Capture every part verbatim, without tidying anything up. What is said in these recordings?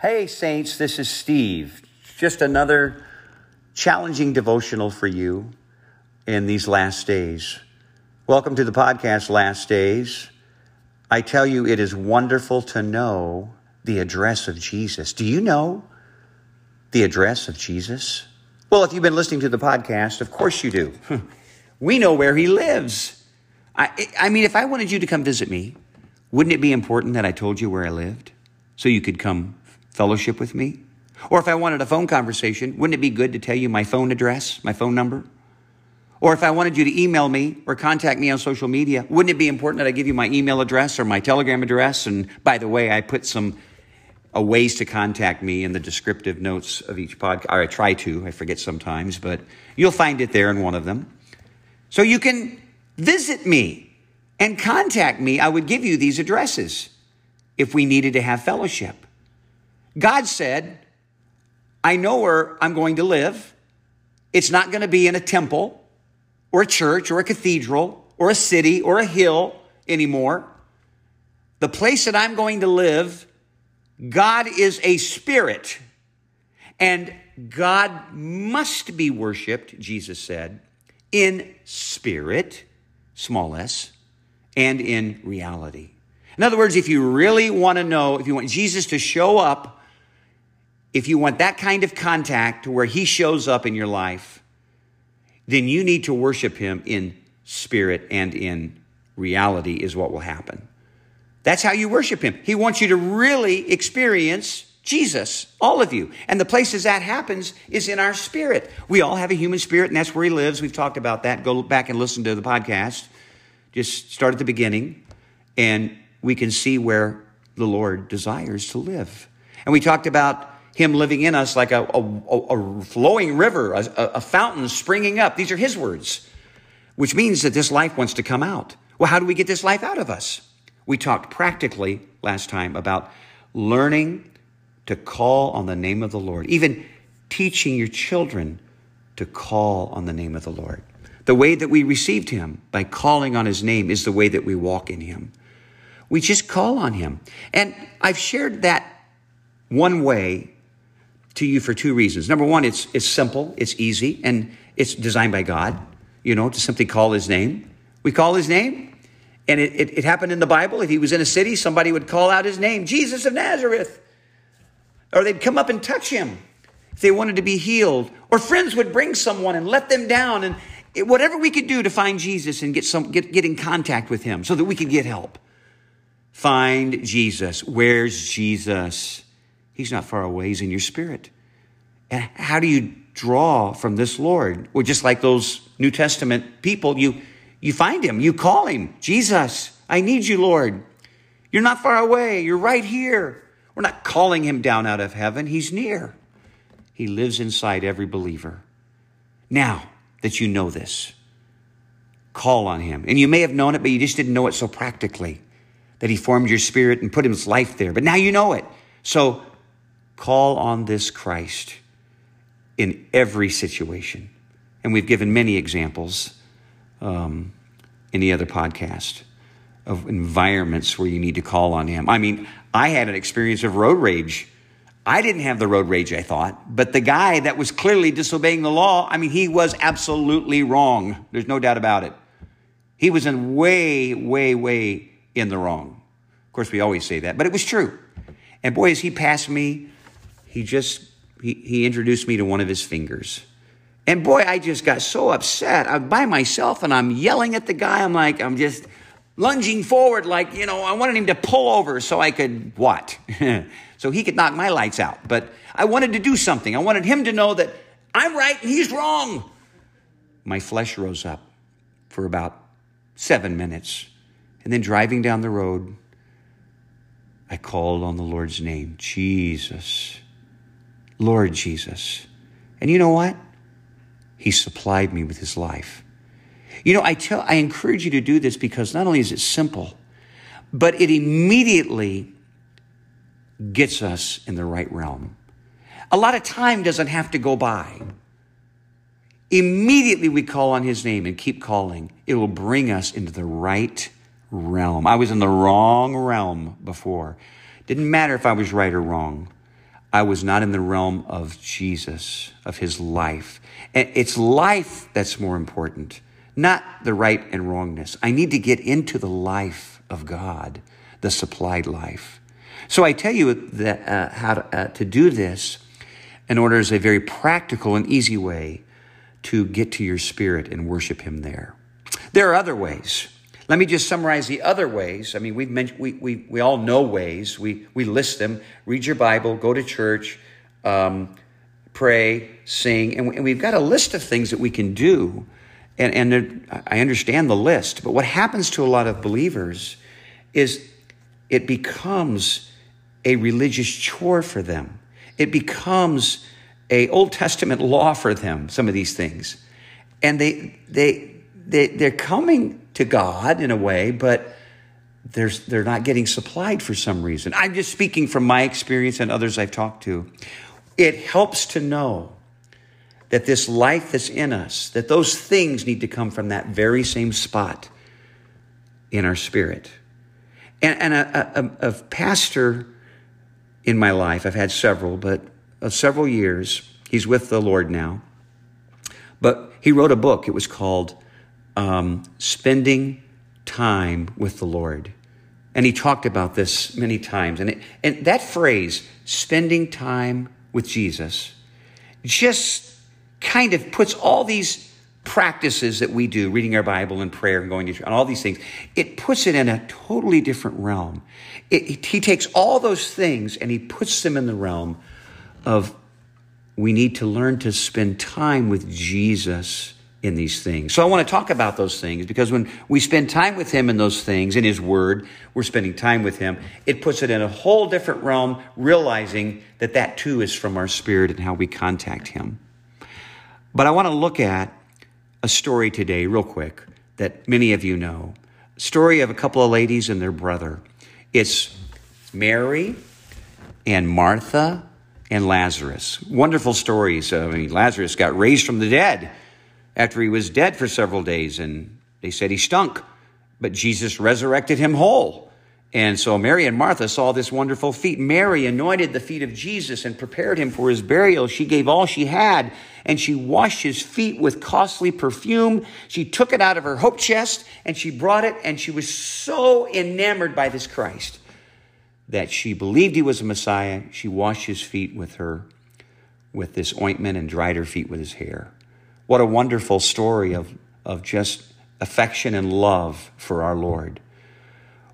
Hey, Saints, this is Steve. Just another challenging devotional for you in these last days. Welcome to the podcast, Last Days. I tell you, it is wonderful to know the address of Jesus. Do you know the address of Jesus? Well, if you've been listening to the podcast, of course you do. We know where he lives. I, I mean, if I wanted you to come visit me, wouldn't it be important that I told you where I lived so you could come fellowship with me? Or if I wanted a phone conversation, wouldn't it be good to tell you my phone address, my phone number? Or if I wanted you to email me or contact me on social media, wouldn't it be important that I give you my email address or my Telegram address? And by the way, I put some a ways to contact me in the descriptive notes of each podcast. Or I try to, I forget sometimes, but you'll find it there in one of them. So you can visit me and contact me. I would give you these addresses if we needed to have fellowship. God said, I know where I'm going to live. It's not going to be in a temple or a church or a cathedral or a city or a hill anymore. The place that I'm going to live, God is a spirit, and God must be worshiped, Jesus said, in spirit, small s, and in reality. In other words, if you really want to know, if you want Jesus to show up, if you want that kind of contact where he shows up in your life, then you need to worship him in spirit and in reality is what will happen. That's how you worship him. He wants you to really experience Jesus, all of you. And the places that happens is in our spirit. We all have a human spirit, and that's where he lives. We've talked about that. Go back and listen to the podcast. Just start at the beginning, and we can see where the Lord desires to live. And we talked about him living in us like a, a, a flowing river, a, a fountain springing up. These are his words, which means that this life wants to come out. Well, how do we get this life out of us? We talked practically last time about learning to call on the name of the Lord, even teaching your children to call on the name of the Lord. The way that we received him by calling on his name is the way that we walk in him. We just call on him. And I've shared that one way to you for two reasons. Number one, it's it's simple, it's easy, and it's designed by God, you know, to simply call his name. We call his name, and it, it, it happened in the Bible. If he was in a city, somebody would call out his name, Jesus of Nazareth. Or they'd come up and touch him if they wanted to be healed. Or friends would bring someone and let them down, and it, whatever we could do to find Jesus and get some get, get in contact with him so that we could get help. Find Jesus. Where's Jesus? He's not far away. He's in your spirit. And how do you draw from this Lord? Well, just like those New Testament people, you, you find him. You call him. Jesus, I need you, Lord. You're not far away. You're right here. We're not calling him down out of heaven. He's near. He lives inside every believer. Now that you know this, call on him. And you may have known it, but you just didn't know it so practically, that he formed your spirit and put his life there. But now you know it. So call on this Christ in every situation. And we've given many examples um, in the other podcast of environments where you need to call on him. I mean, I had an experience of road rage. I didn't have the road rage, I thought. But the guy that was clearly disobeying the law, I mean, he was absolutely wrong. There's no doubt about it. He was in way, way, way in the wrong. Of course, we always say that, but it was true. And boy, as he passed me, He just, he, he introduced me to one of his fingers. And boy, I just got so upset. I'm by myself and I'm yelling at the guy. I'm like, I'm just lunging forward like, you know, I wanted him to pull over so I could what? So he could knock my lights out. But I wanted to do something. I wanted him to know that I'm right and he's wrong. My flesh rose up for about seven minutes. And then driving down the road, I called on the Lord's name, Jesus. Lord Jesus. And you know what? He supplied me with his life. You know, I tell, I encourage you to do this because not only is it simple, but it immediately gets us in the right realm. A lot of time doesn't have to go by. Immediately we call on his name and keep calling. It will bring us into the right realm. I was in the wrong realm before. Didn't matter if I was right or wrong. I was not in the realm of Jesus, of his life. And it's life that's more important, not the right and wrongness. I need to get into the life of God, the supplied life. So I tell you that uh, how to, uh, to do this in order is a very practical and easy way to get to your spirit and worship him there. There are other ways. Let me just summarize the other ways. I mean, we've mentioned, we we we all know ways. We we list them. Read your Bible, go to church, um, pray, sing, and, we, and we've got a list of things that we can do. And and there, I understand the list, but what happens to a lot of believers is it becomes a religious chore for them. It becomes a Old Testament law for them. Some of these things, and they they they they're coming to God in a way, but there's, they're not getting supplied for some reason. I'm just speaking from my experience and others I've talked to. It helps to know that this life that's in us, that those things need to come from that very same spot in our spirit. And, and a, a, a pastor in my life, I've had several, but of several years, he's with the Lord now, but he wrote a book. It was called Um, spending time with the Lord. And he talked about this many times. And, it, and that phrase, spending time with Jesus, just kind of puts all these practices that we do, reading our Bible and prayer and going to church and all these things, it puts it in a totally different realm. It, it, he takes all those things and he puts them in the realm of we need to learn to spend time with Jesus in these things. So I want to talk about those things, because when we spend time with him in those things, in his word, we're spending time with him. It puts it in a whole different realm, realizing that that too is from our spirit and how we contact him. But I want to look at a story today real quick that many of you know. A story of a couple of ladies and their brother. It's Mary and Martha and Lazarus. Wonderful stories. I mean, Lazarus got raised from the dead after he was dead for several days, and they said he stunk, but Jesus resurrected him whole. And so Mary and Martha saw this wonderful feat. Mary anointed the feet of Jesus and prepared him for his burial. She gave all she had, and she washed his feet with costly perfume. She took it out of her hope chest, and she brought it, and she was so enamored by this Christ that she believed he was a Messiah. She washed his feet with her, with this ointment, and dried her feet with his hair. What a wonderful story of, of just affection and love for our Lord.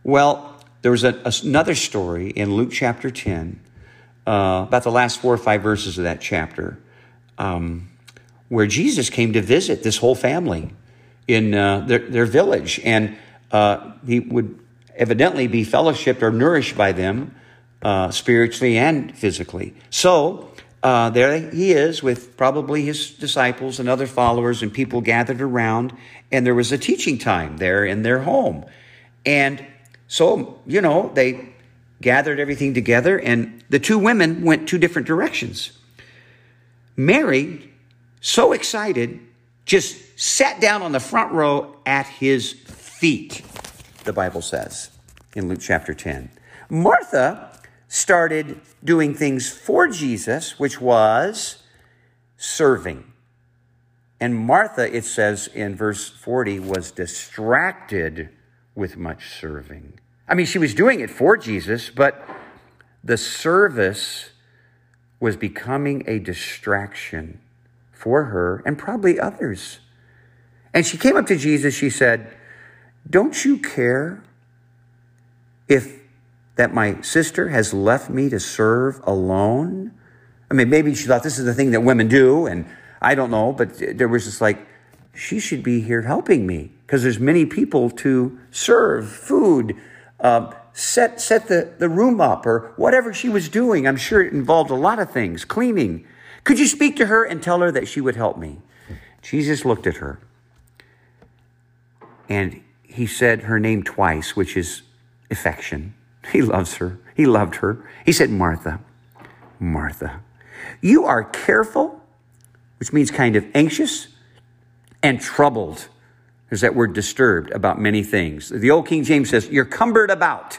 Well, there was a, another story in Luke chapter ten, uh, about the last four or five verses of that chapter, um, where Jesus came to visit this whole family in uh, their, their village. And uh, he would evidently be fellowshipped or nourished by them uh, spiritually and physically. So Uh, there he is with probably his disciples and other followers, and people gathered around, and there was a teaching time there in their home. And so, you know, they gathered everything together, and the two women went two different directions. Mary, so excited, just sat down on the front row at his feet, the Bible says in Luke chapter ten. Martha started doing things for Jesus, which was serving. And Martha, it says in verse forty, was distracted with much serving. I mean, she was doing it for Jesus, but the service was becoming a distraction for her and probably others. And she came up to Jesus, she said, "Don't you care if that my sister has left me to serve alone?" I mean, maybe she thought this is the thing that women do, and I don't know, but there was this like, she should be here helping me, because there's many people to serve, food, uh, set set the, the room up, or whatever she was doing. I'm sure it involved a lot of things, cleaning. "Could you speak to her and tell her that she would help me?" Jesus looked at her, and he said her name twice, which is affection. He loves her. He loved her. He said, "Martha, Martha, you are careful," which means kind of anxious, "and troubled." There's that word disturbed, about many things. The old King James says, "You're cumbered about."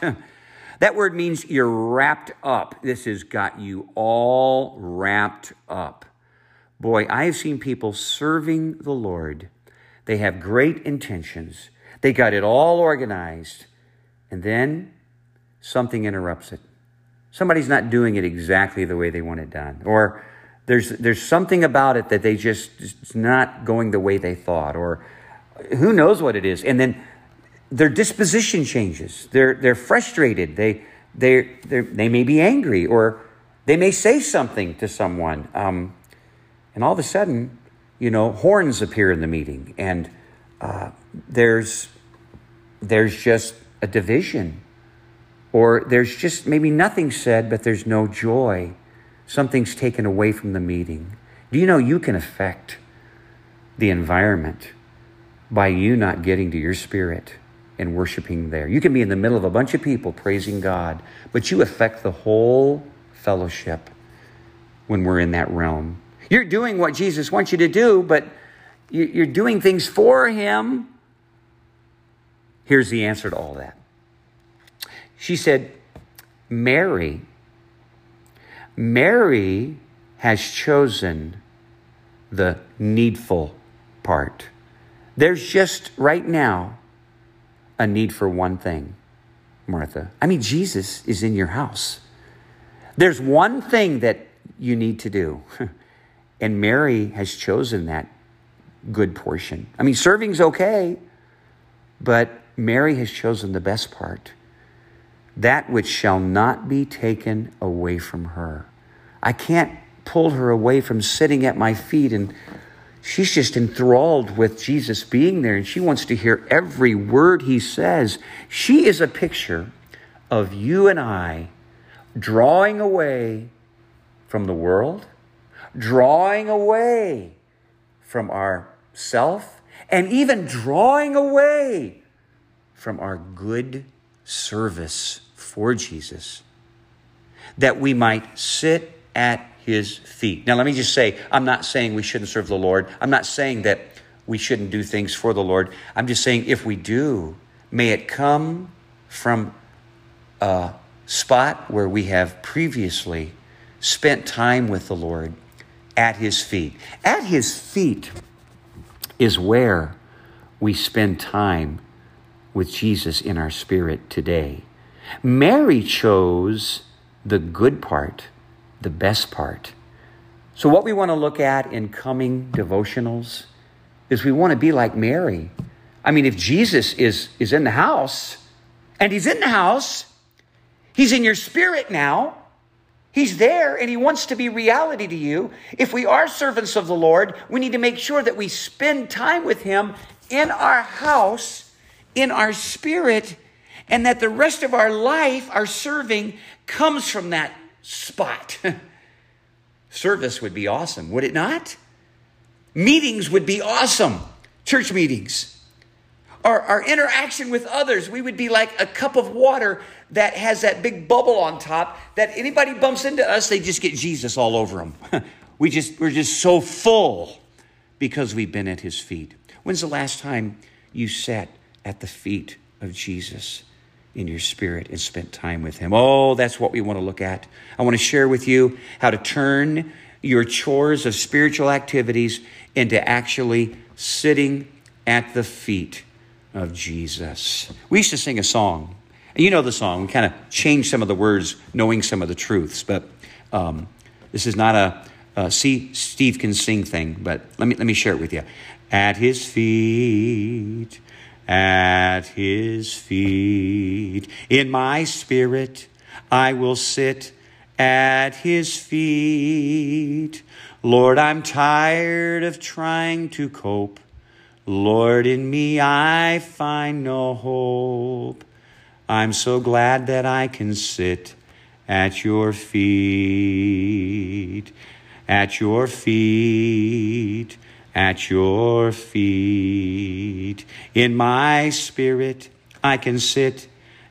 That word means you're wrapped up. This has got you all wrapped up. Boy, I have seen people serving the Lord. They have great intentions. They got it all organized. And then something interrupts it. Somebody's not doing it exactly the way they want it done. Or there's there's something about it that they just, it's not going the way they thought. Or who knows what it is. And then their disposition changes. They're they're frustrated. They they they they may be angry, or they may say something to someone. Um, and all of a sudden, you know, horns appear in the meeting, and uh, there's there's just a division, or there's just maybe nothing said, but there's no joy. Something's taken away from the meeting. Do you know you can affect the environment by you not getting to your spirit and worshiping there? You can be in the middle of a bunch of people praising God, but you affect the whole fellowship when we're in that realm. You're doing what Jesus wants you to do, but you're doing things for him. Here's the answer to all that. She said, Mary, Mary has chosen the needful part. There's just right now a need for one thing, Martha. I mean, Jesus is in your house. There's one thing that you need to do. And Mary has chosen that good portion. I mean, serving's okay, but Mary has chosen the best part, that which shall not be taken away from her. I can't pull her away from sitting at my feet, and she's just enthralled with Jesus being there, and she wants to hear every word he says. She is a picture of you and I drawing away from the world, drawing away from ourself, and even drawing away from our good service for Jesus, that we might sit at his feet. Now, let me just say, I'm not saying we shouldn't serve the Lord. I'm not saying that we shouldn't do things for the Lord. I'm just saying if we do, may it come from a spot where we have previously spent time with the Lord at his feet. At his feet is where we spend time with Jesus in our spirit today. Mary chose the good part, the best part. So what we want to look at in coming devotionals is we want to be like Mary. I mean, if Jesus is, is in the house, and he's in the house, he's in your spirit now, he's there, and he wants to be reality to you. If we are servants of the Lord, we need to make sure that we spend time with him in our house, in our spirit, and that the rest of our life, our serving, comes from that spot. Service would be awesome, would it not? Meetings would be awesome. Church meetings. Our, our interaction with others, we would be like a cup of water that has that big bubble on top that anybody bumps into us, they just get Jesus all over them. We just, we're just so full because we've been at his feet. When's the last time you sat at the feet of Jesus in your spirit and spent time with him? Oh, that's what we want to look at. I want to share with you how to turn your chores of spiritual activities into actually sitting at the feet of Jesus. We used to sing a song. You know the song. We kind of changed some of the words, knowing some of the truths. But um, this is not a, a see, Steve can sing thing, but let me, let me share it with you. At his feet, at his feet, in my spirit, I will sit at his feet. Lord, I'm tired of trying to cope. Lord, in me I find no hope. I'm so glad that I can sit at your feet, at your feet. At your feet, in my spirit, I can sit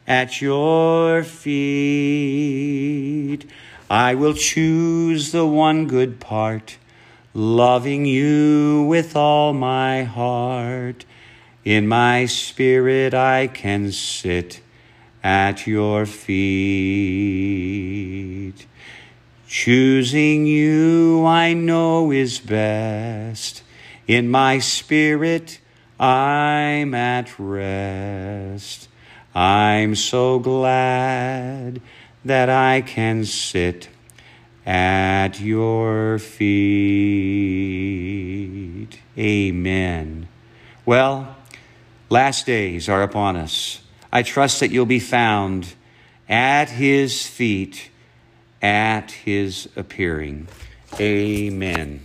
at your feet. I will choose the one good part, loving you with all my heart. In my spirit, I can sit at your feet. Choosing you I know is best. In my spirit I'm at rest. I'm so glad that I can sit at your feet. Amen. Well, last days are upon us. I trust that you'll be found at his feet at his appearing. Amen.